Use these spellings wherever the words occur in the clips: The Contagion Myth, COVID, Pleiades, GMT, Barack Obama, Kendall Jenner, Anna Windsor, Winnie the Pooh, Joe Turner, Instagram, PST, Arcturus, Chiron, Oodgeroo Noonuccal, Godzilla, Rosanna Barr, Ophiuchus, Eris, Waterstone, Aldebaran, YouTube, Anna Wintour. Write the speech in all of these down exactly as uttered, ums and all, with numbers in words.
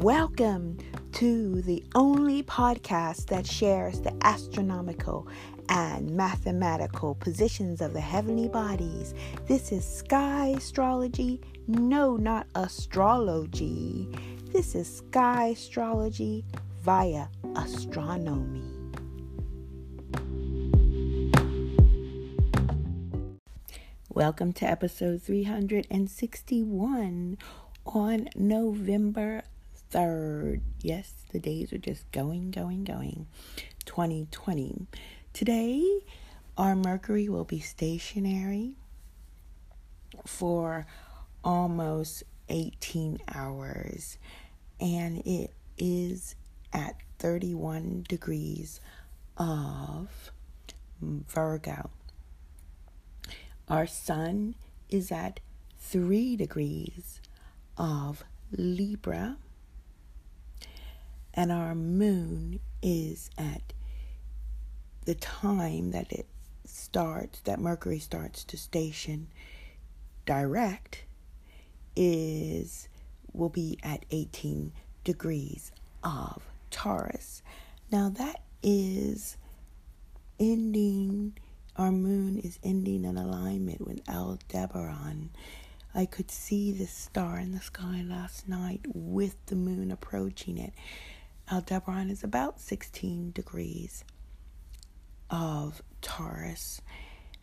Welcome to the only podcast that shares the astronomical and mathematical positions of the heavenly bodies. This is Sky Astrology. No, not astrology. This is Sky Astrology via astronomy. Welcome to episode three hundred sixty-one on November third. Yes, the days are just going, going, going. twenty twenty. Today, our Mercury will be stationary for almost eighteen hours, and it is at thirty-one degrees of Virgo. Our sun is at three degrees of Libra, and our moon is at the time that it starts, that Mercury starts to station direct, is will be at eighteen degrees of Taurus. Now that is ending. Our moon is ending an alignment with Aldebaran. I could see this star in the sky last night with the moon approaching it. Aldebaran is about sixteen degrees of Taurus.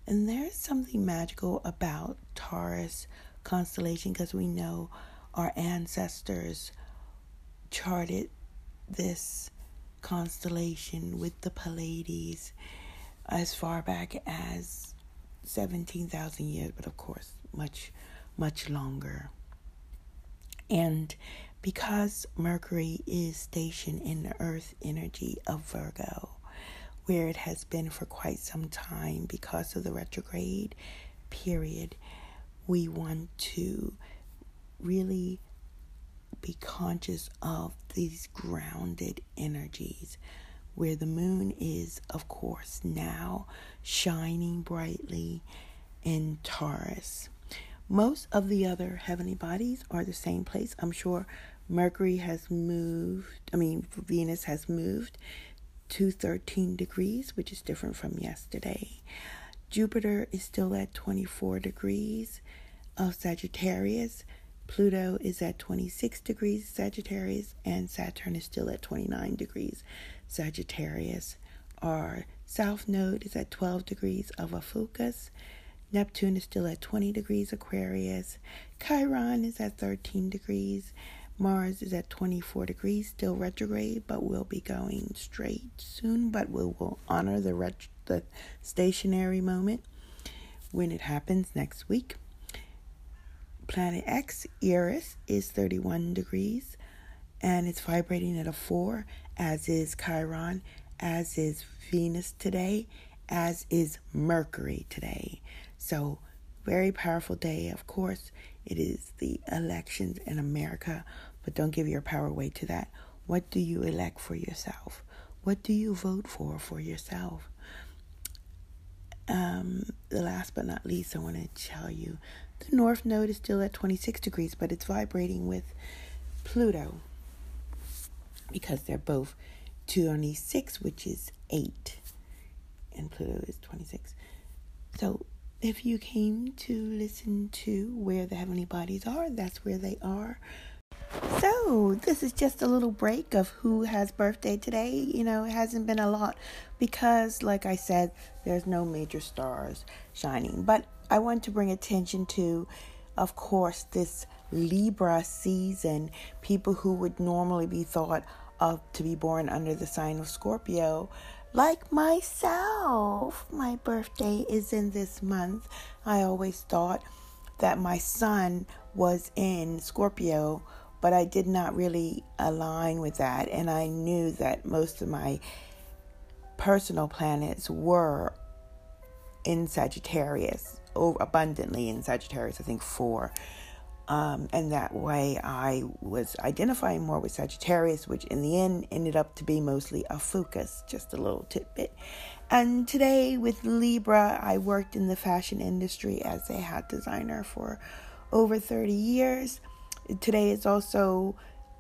And there's something magical about Taurus constellation because we know our ancestors charted this constellation with the Pleiades as far back as seventeen thousand years, but of course, much, much longer. And because Mercury is stationed in the Earth energy of Virgo, where it has been for quite some time because of the retrograde period, we want to really be conscious of these grounded energies, where the moon is, of course, now shining brightly in Taurus. Most of the other heavenly bodies are the same place. I'm sure Mercury has moved, I mean, Venus has moved to thirteen degrees, which is different from yesterday. Jupiter is still at twenty-four degrees of Sagittarius. Pluto is at twenty-six degrees Sagittarius, and Saturn is still at twenty-nine degrees Sagittarius. Our South Node is at twelve degrees of Ophiuchus. Neptune is still at twenty degrees Aquarius. Chiron is at thirteen degrees. Mars is at twenty-four degrees, still retrograde, but will be going straight soon. But we will honor the ret- the stationary moment when it happens next week. Planet X, Eris, is thirty-one degrees, and it's vibrating at a four, as is Chiron, as is Venus today, as is Mercury today. So, very powerful day. Of course, it is the elections in America, but don't give your power away to that. What do you elect for yourself? What do you vote for for yourself? Um, last but not least, I want to tell you the North Node is still at twenty-six degrees, but it's vibrating with Pluto because they're both twenty-six, which is eight, and Pluto is twenty-six. So if you came to listen to where the heavenly bodies are, that's where they are. So this is just a little break of who has birthday today. You know, it hasn't been a lot because, like I said, there's no major stars shining. But I want to bring attention to, of course, this Libra season. People who would normally be thought of to be born under the sign of Scorpio, like myself. My birthday is in this month. I always thought that my sun was in Scorpio, but I did not really align with that. And I knew that most of my personal planets were in Sagittarius, over abundantly in Sagittarius, I think four. Um, and that way I was identifying more with Sagittarius, which in the end ended up to be mostly a focus, just a little tidbit. And today with Libra, I worked in the fashion industry as a hat designer for over thirty years. Today is also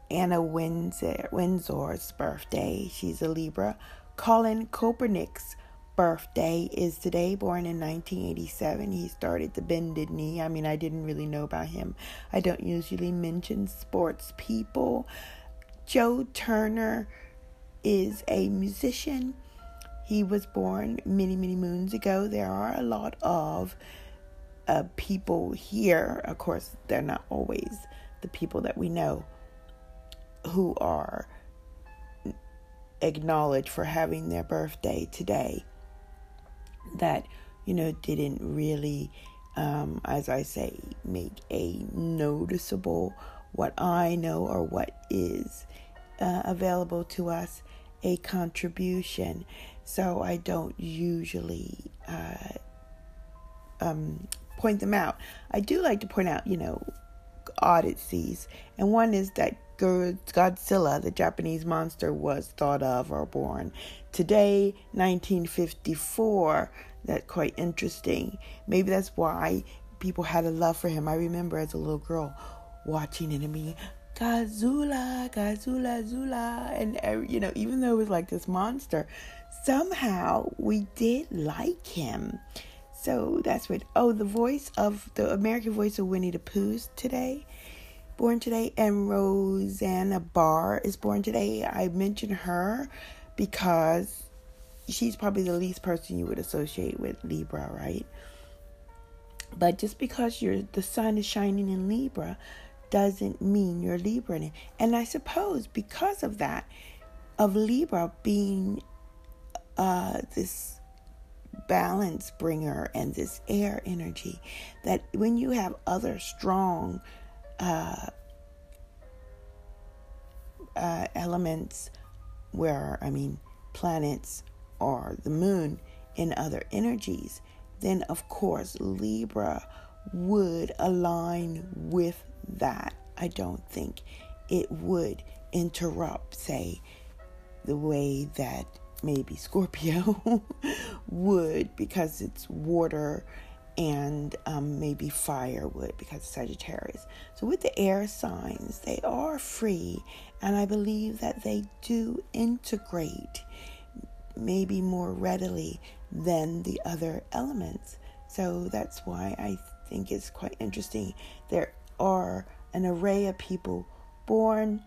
Anna Windsor, Windsor's birthday. She's a Libra. Colin Kaepernick's birthday is today, born in nineteen eighty-seven. He started the bended knee. I mean, I didn't really know about him. I don't usually mention sports people. Joe Turner is a musician. He was born many, many moons ago. There are a lot of uh, people here. Of course, they're not always the people that we know who are acknowledged for having their birthday today that, you know, didn't really, um, as I say, make a noticeable, what I know or what is uh, available to us, a contribution. So I don't usually uh, um, point them out. I do like to point out, you know, oddities. And one is that Godzilla, the Japanese monster, was thought of or born today, nineteen fifty-four. That's quite interesting. Maybe that's why people had a love for him. I remember as a little girl watching it and being, Godzilla, Godzilla, Zula. And, you know, even though it was like this monster, somehow we did like him. So that's what, oh, the voice of, the American voice of Winnie the Pooh's today. Born today, and Rosanna Barr is born today. I mention her because she's probably the least person you would associate with Libra, right? But just because you're, the sun is shining in Libra doesn't mean you're Libra in it. And I suppose because of that, of Libra being uh, this balance bringer and this air energy, that when you have other strong Uh, uh, elements where, I mean, planets or the moon in other energies, then of course Libra would align with that. I don't think it would interrupt, say, the way that maybe Scorpio would, because it's water. And um, maybe firewood because of Sagittarius. So with the air signs, they are free. And I believe that they do integrate maybe more readily than the other elements. So that's why I think it's quite interesting. There are an array of people born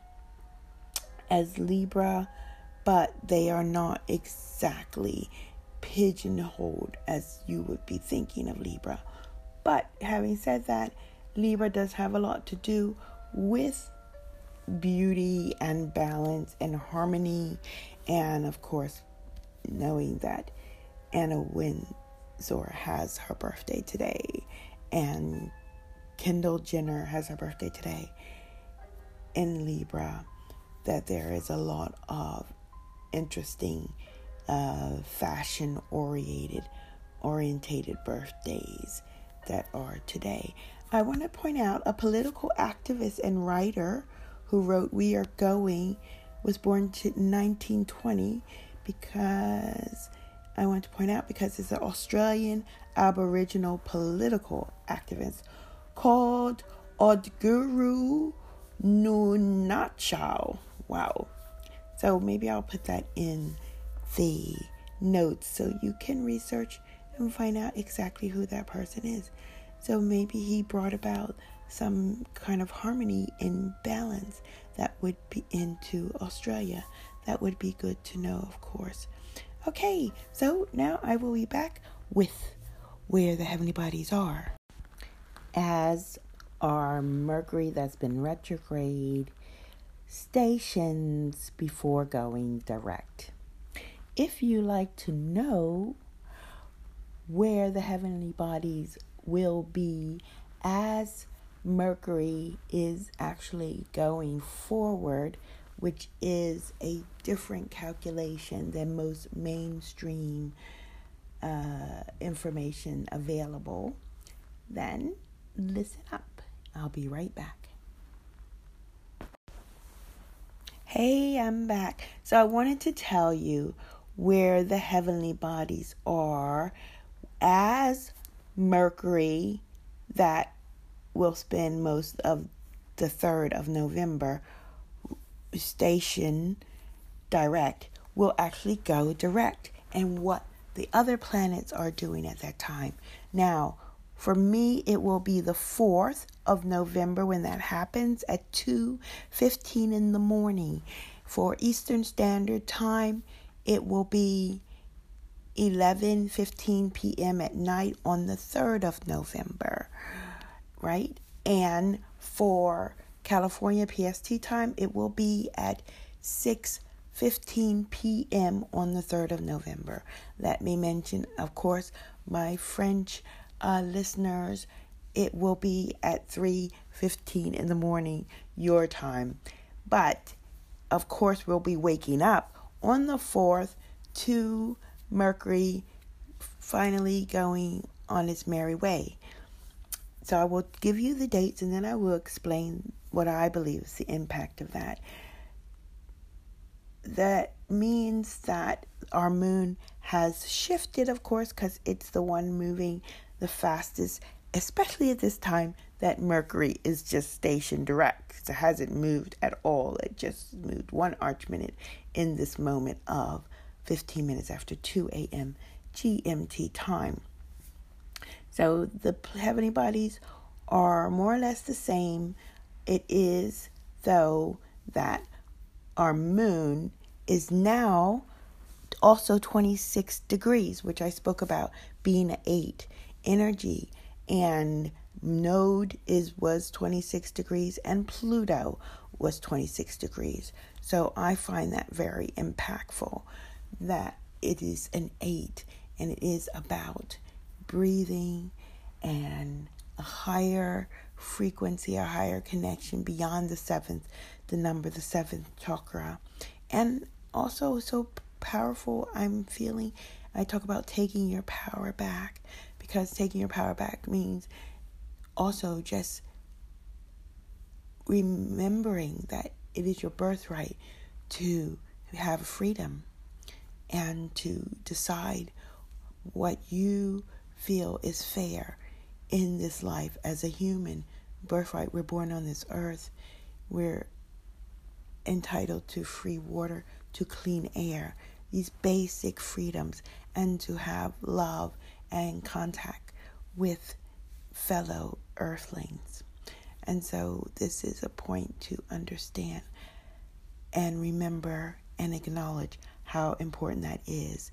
as Libra, but they are not exactly pigeonholed as you would be thinking of Libra. But having said that, Libra does have a lot to do with beauty and balance and harmony, and of course knowing that Anna Wintour has her birthday today and Kendall Jenner has her birthday today in Libra, that there is a lot of interesting Uh, fashion-oriented, orientated birthdays that are today. I want to point out a political activist and writer who wrote "We Are Going" was born to nineteen twenty. Because I want to point out because it's an Australian Aboriginal political activist called Oodgeroo Noonuccal. Wow! So maybe I'll put that in the notes so you can research and find out exactly who that person is. So maybe he brought about some kind of harmony and balance that would be into Australia. That would be good to know, of course. Okay, so now I will be back with where the heavenly bodies are. As our Mercury that's been retrograde stations before going direct. If you like to know where the heavenly bodies will be as Mercury is actually going forward, which is a different calculation than most mainstream uh, information available, then listen up. I'll be right back. Hey, I'm back. So I wanted to tell you where the heavenly bodies are as Mercury that will spend most of the third of November station direct will actually go direct, and what the other planets are doing at that time. Now, for me, it will be the fourth of November when that happens at two fifteen in the morning. For Eastern Standard Time, it will be eleven fifteen p.m. at night on the third of November, right? And for California P S T time, it will be at six fifteen p.m. on the third of November. Let me mention, of course, my French uh, listeners, it will be at three fifteen in the morning, your time. But, of course, we'll be waking up on the fourth to Mercury finally going on its merry way. So I will give you the dates, and then I will explain what I believe is the impact of that. That means that our moon has shifted, of course, because it's the one moving the fastest, especially at this time that Mercury is just station direct. So it hasn't moved at all. It just moved one arch minute in this moment of fifteen minutes after two a.m. G M T time. So the heavenly bodies are more or less the same. It is, though, that our moon is now also twenty-six degrees, which I spoke about being an eight energy, and node is was twenty-six degrees and Pluto was twenty-six degrees. So I find that very impactful that it is an eight, and it is about breathing and a higher frequency, a higher connection beyond the seventh, the number, the seventh chakra. And also so powerful, I'm feeling, I talk about taking your power back, because taking your power back means also just remembering that it is your birthright to have freedom and to decide what you feel is fair in this life as a human birthright. We're born on this earth. We're entitled to free water, to clean air, these basic freedoms, and to have love and contact with fellow earthlings. And so this is a point to understand and remember and acknowledge how important that is,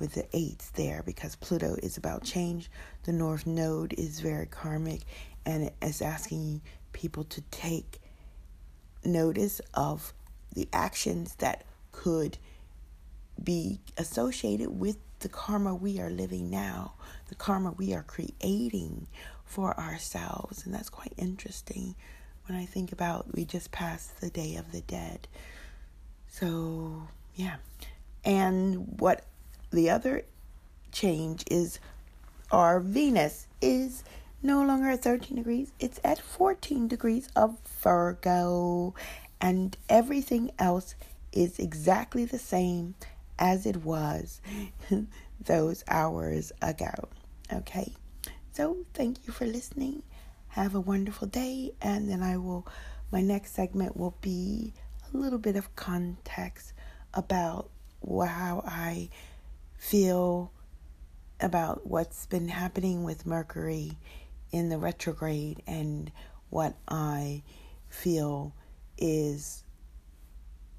with the eights there, because Pluto is about change. The North Node is very karmic, and it is asking people to take notice of the actions that could be associated with the karma we are living now, the karma we are creating for ourselves. And that's quite interesting when I think about we just passed the Day of the Dead. So, yeah. And what the other change is, our Venus is no longer at thirteen degrees. It's at fourteen degrees of Virgo. And everything else is exactly the same as it was those hours ago. Okay. So thank you for listening. Have a wonderful day. And then I will, my next segment will be a little bit of context about how I feel about what's been happening with Mercury in the retrograde, and what I feel is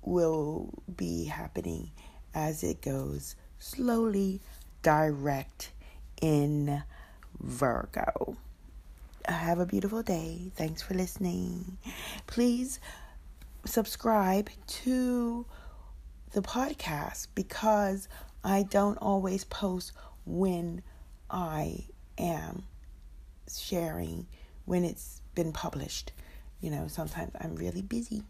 will be happening as it goes slowly direct in Virgo. Have a beautiful day. Thanks for listening. Please subscribe to the podcast, because I don't always post when I am sharing, when it's been published. You know, sometimes I'm really busy.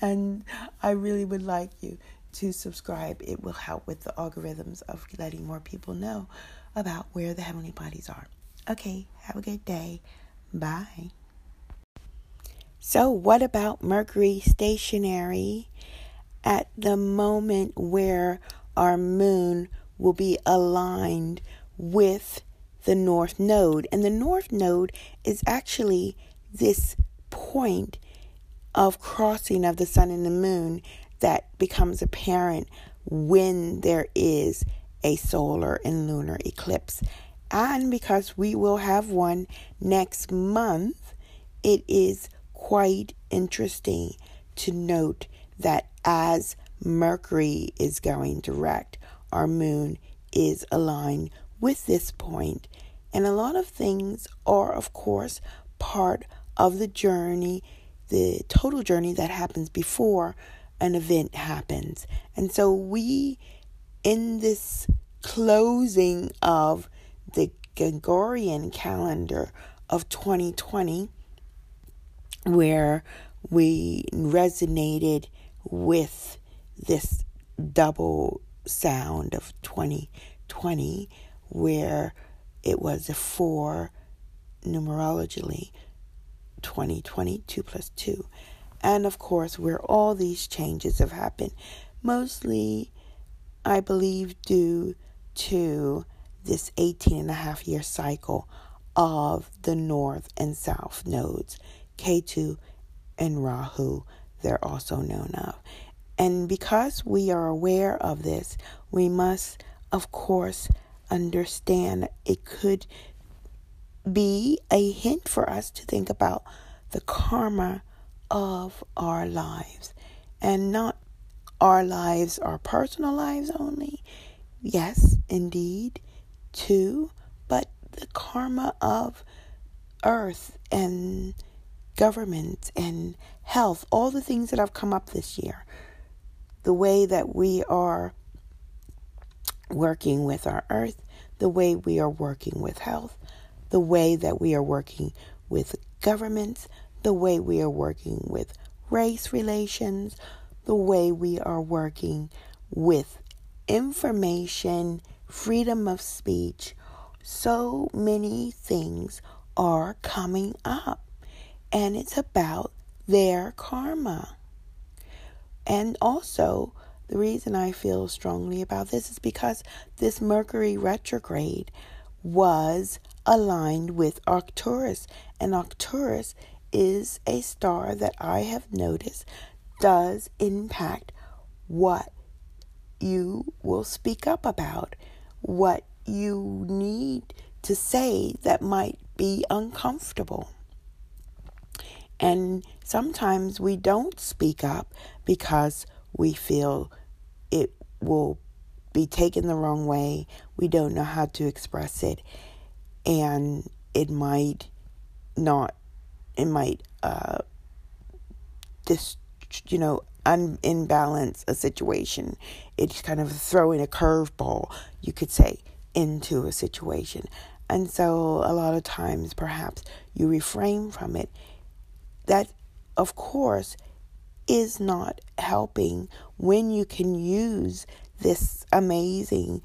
And I really would like you to subscribe. It will help with the algorithms of letting more people know about where the heavenly bodies are. Okay, have a good day. Bye. So what about Mercury stationary at the moment where our moon will be aligned with the North Node? And the North Node is actually this point of crossing of the sun and the moon that becomes apparent when there is a solar and lunar eclipse. And because we will have one next month, it is quite interesting to note that as Mercury is going direct, our moon is aligned with this point. And a lot of things are, of course, part of the journey, the total journey that happens before an event happens. And so we, in this closing of the Gregorian calendar of twenty twenty, where we resonated with this double sound of twenty twenty, where it was a four numerologically, twenty twenty, two plus two. And of course, where all these changes have happened, mostly, I believe, due to this eighteen and a half year cycle of the north and south nodes, Ketu and Rahu, they're also known of. And because we are aware of this, we must, of course, understand it could be a hint for us to think about the karma of our lives, and not our lives, our personal lives only. Yes, indeed, too, but the karma of earth and government and health, all the things that have come up this year, the way that we are working with our earth, the way we are working with health, the way that we are working with governments, the way we are working with race relations, the way we are working with information, freedom of speech. So many things are coming up, and it's about their karma. And also, the reason I feel strongly about this is because this Mercury retrograde was aligned with Arcturus, and Arcturus is a star that I have noticed does impact what you will speak up about, what you need to say that might be uncomfortable. And sometimes we don't speak up because we feel it will be taken the wrong way. We don't know how to express it, and it might not, it might, uh, dis, you know, un, imbalance a situation. It's kind of throwing a curveball, you could say, into a situation. And so a lot of times, perhaps, you refrain from it. That, of course, is not helping when you can use this amazing,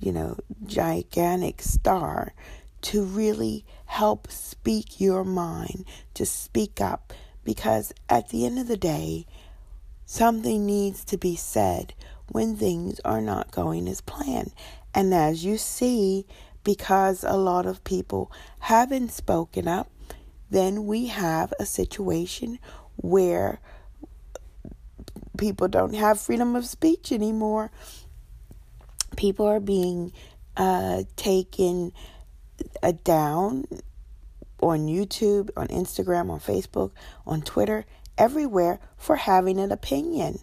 you know, gigantic star to really help speak your mind, to speak up. Because at the end of the day, something needs to be said when things are not going as planned. And as you see, because a lot of people haven't spoken up, then we have a situation where people don't have freedom of speech anymore. People are being uh, taken uh, down on YouTube, on Instagram, on Facebook, on Twitter, everywhere, for having an opinion.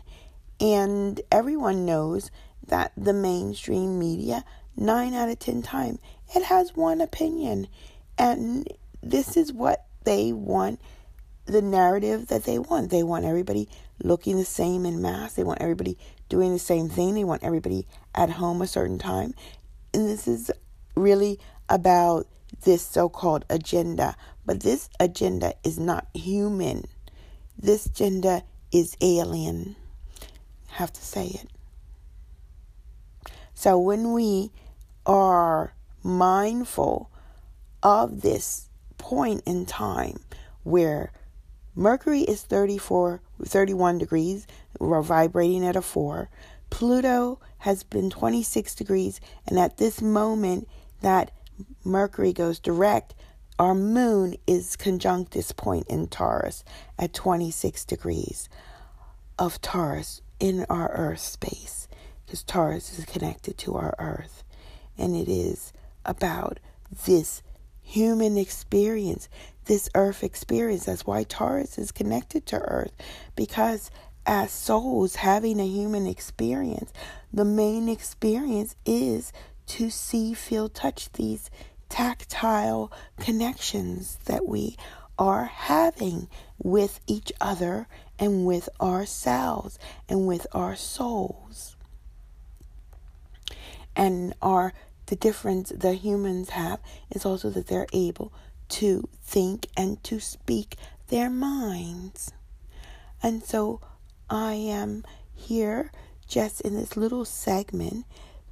And everyone knows that the mainstream media, nine out of ten times, it has one opinion. And this is what they want, the narrative that they want. They want everybody looking the same in mass. They want everybody doing the same thing. They want everybody at home a certain time. And this is really about this so-called agenda. But this agenda is not human. This agenda is alien. I have to say it. So when we are mindful of this point in time where Mercury is thirty-four, thirty-one degrees, we're vibrating at a four. Pluto has been twenty-six degrees, and at this moment that Mercury goes direct, Our moon is conjunct this point in Taurus at twenty-six degrees of Taurus in our Earth space, because Taurus is connected to our Earth. And it is about this human experience, this Earth experience. That's why Taurus is connected to Earth, because as souls having a human experience, the main experience is to see, feel, touch these tactile connections that we are having with each other and with ourselves and with our souls. And our the difference the humans have is also that they're able to think and to speak their minds. And so I am here just in this little segment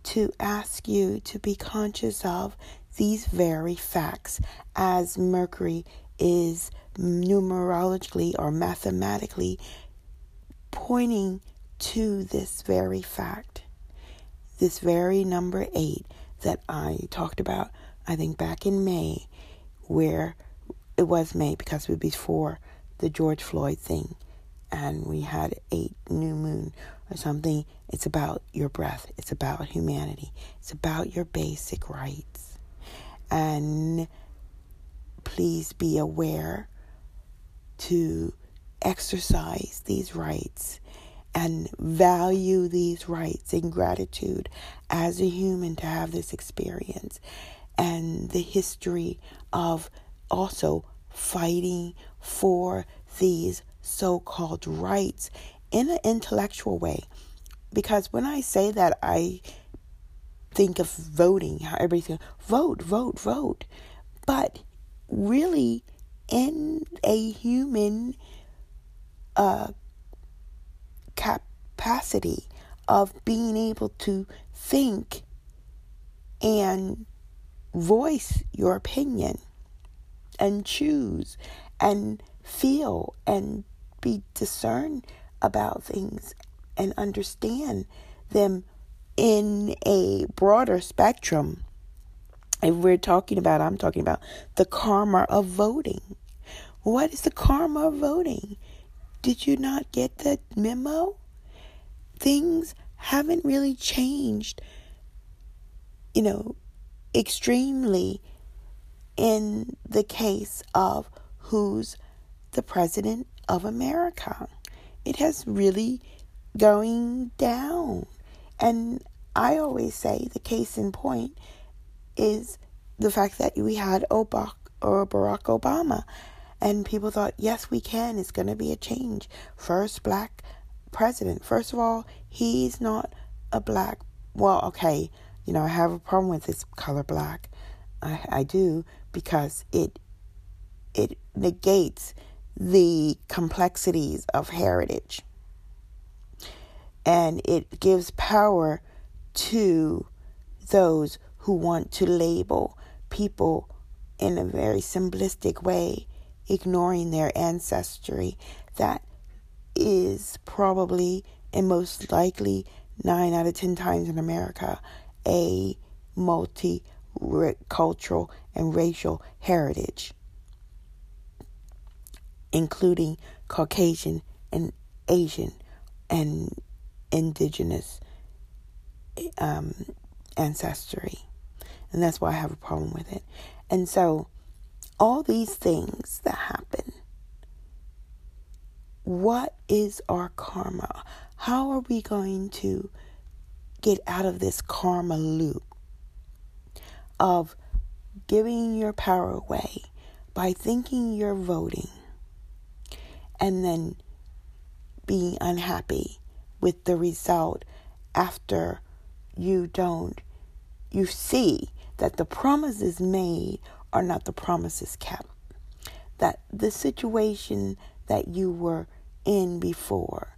to ask you to be conscious of these very facts, as Mercury is numerologically or mathematically pointing to this very fact, this very number eight that I talked about, I think back in May, where it was May because it was before the George Floyd thing, and we had a new moon or something. It's about your breath. It's about humanity. It's about your basic rights. And please be aware to exercise these rights and value these rights in gratitude as a human to have this experience. And the history of also fighting for these so-called rights in an intellectual way. Because when I say that, I think of voting, how everything, vote, vote, vote. But really, in a human uh, capacity of being able to think and voice your opinion and choose and feel and be discerned about things and understand them in a broader spectrum. If we're talking about, I'm talking about the karma of voting. What is the karma of voting? Did you not get the memo? Things haven't really changed, you know, extremely in the case of who's the president of America. It has really going down. And I always say the case in point is the fact that we had Obama or Barack Obama, and people thought, yes, we can. It's going to be a change. First black president. First of all, he's not a black. Well, okay, you know, I have a problem with this color black. I, I do, because it it negates the complexities of heritage. And it gives power to those who want to label people in a very simplistic way, ignoring their ancestry. That is probably and most likely nine out of ten times in America a multicultural and racial heritage, including Caucasian and Asian and indigenous um, ancestry. And that's why I have a problem with it. And so all these things that happen, what is our karma? How are we going to get out of this karma loop of giving your power away by thinking you're voting and then being unhappy with the result after you don't, you see that the promises made are not the promises kept, that the situation that you were in before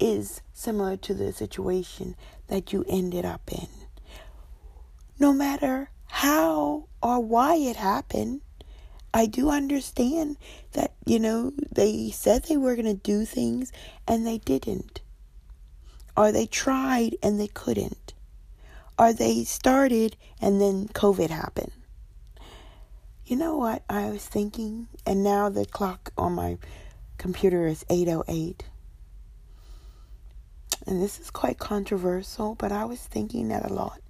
is similar to the situation that you ended up in. No matter how or why it happened, I do understand that, you know, they said they were going to do things and they didn't. Or they tried and they couldn't. Or they started and then COVID happened. You know what I was thinking? And now the clock on my computer is eight oh eight. And this is quite controversial, but I was thinking that a lot.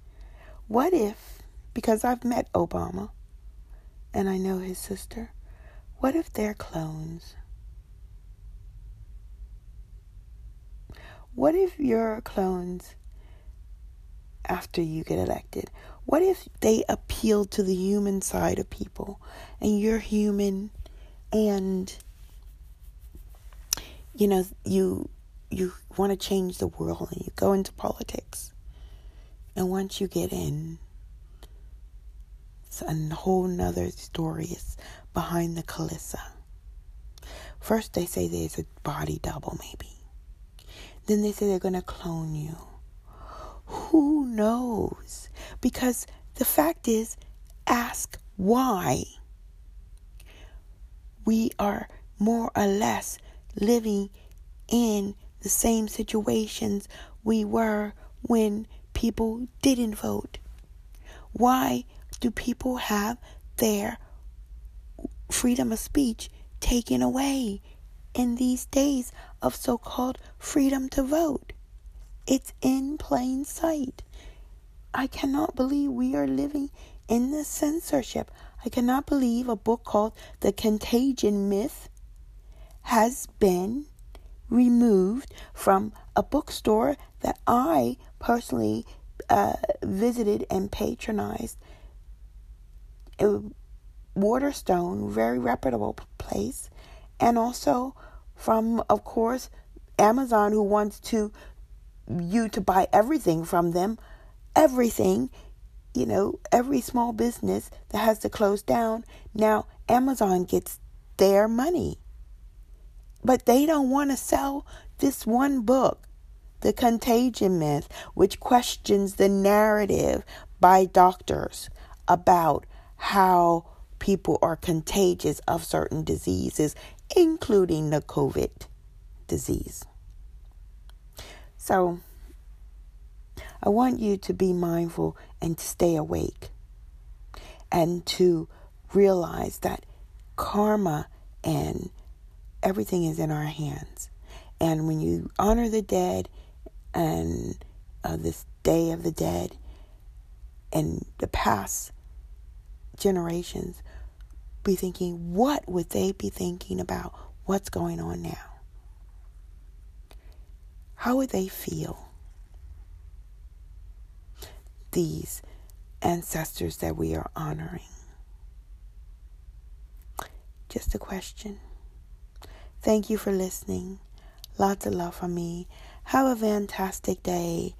What if, because I've met Obama, and I know his sister, what if they're clones? What if you're clones after you get elected? What if they appeal to the human side of people, and you're human, and, you know, you... you want to change the world and you go into politics. And once you get in, it's a whole nother story. It's behind the culissa. First they say there's a body double maybe. Then they say they're going to clone you. Who knows? Because the fact is, ask why. We are more or less living in the same situations we were when people didn't vote. Why do people have their freedom of speech taken away in these days of so-called freedom to vote? It's in plain sight. I cannot believe we are living in this censorship. I cannot believe a book called The Contagion Myth has been removed from a bookstore that I personally uh, visited and patronized. Waterstone, very reputable place. And also from, of course, Amazon, who wants to you to buy everything from them. Everything, you know, every small business that has to close down. Now, Amazon gets their money. But they don't want to sell this one book, The Contagion Myth, which questions the narrative by doctors about how people are contagious of certain diseases, including the COVID disease. So I want you to be mindful and to stay awake and to realize that karma and everything is in our hands. And when you honor the dead and uh, this day of the dead and the past generations, be thinking, what would they be thinking about what's going on now? How would they feel? These ancestors that we are honoring. Just a question. Thank you for listening. Lots of love from me. Have a fantastic day.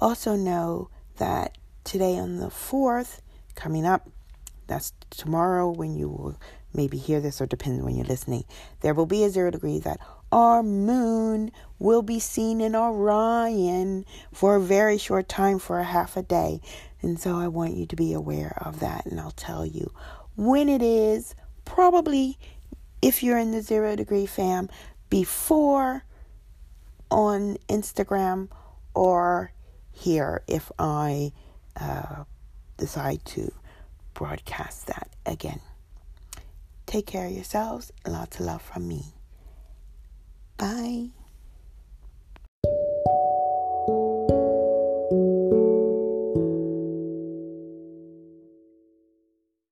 Also know that today on the fourth, coming up, that's tomorrow when you will maybe hear this, or depending when you're listening, there will be a zero degree that our moon will be seen in Orion for a very short time, for a half a day. And so I want you to be aware of that, and I'll tell you when it is, probably, if you're in the zero degree fam, before on Instagram or here if I uh, decide to broadcast that again. Take care of yourselves. Lots of love from me. Bye.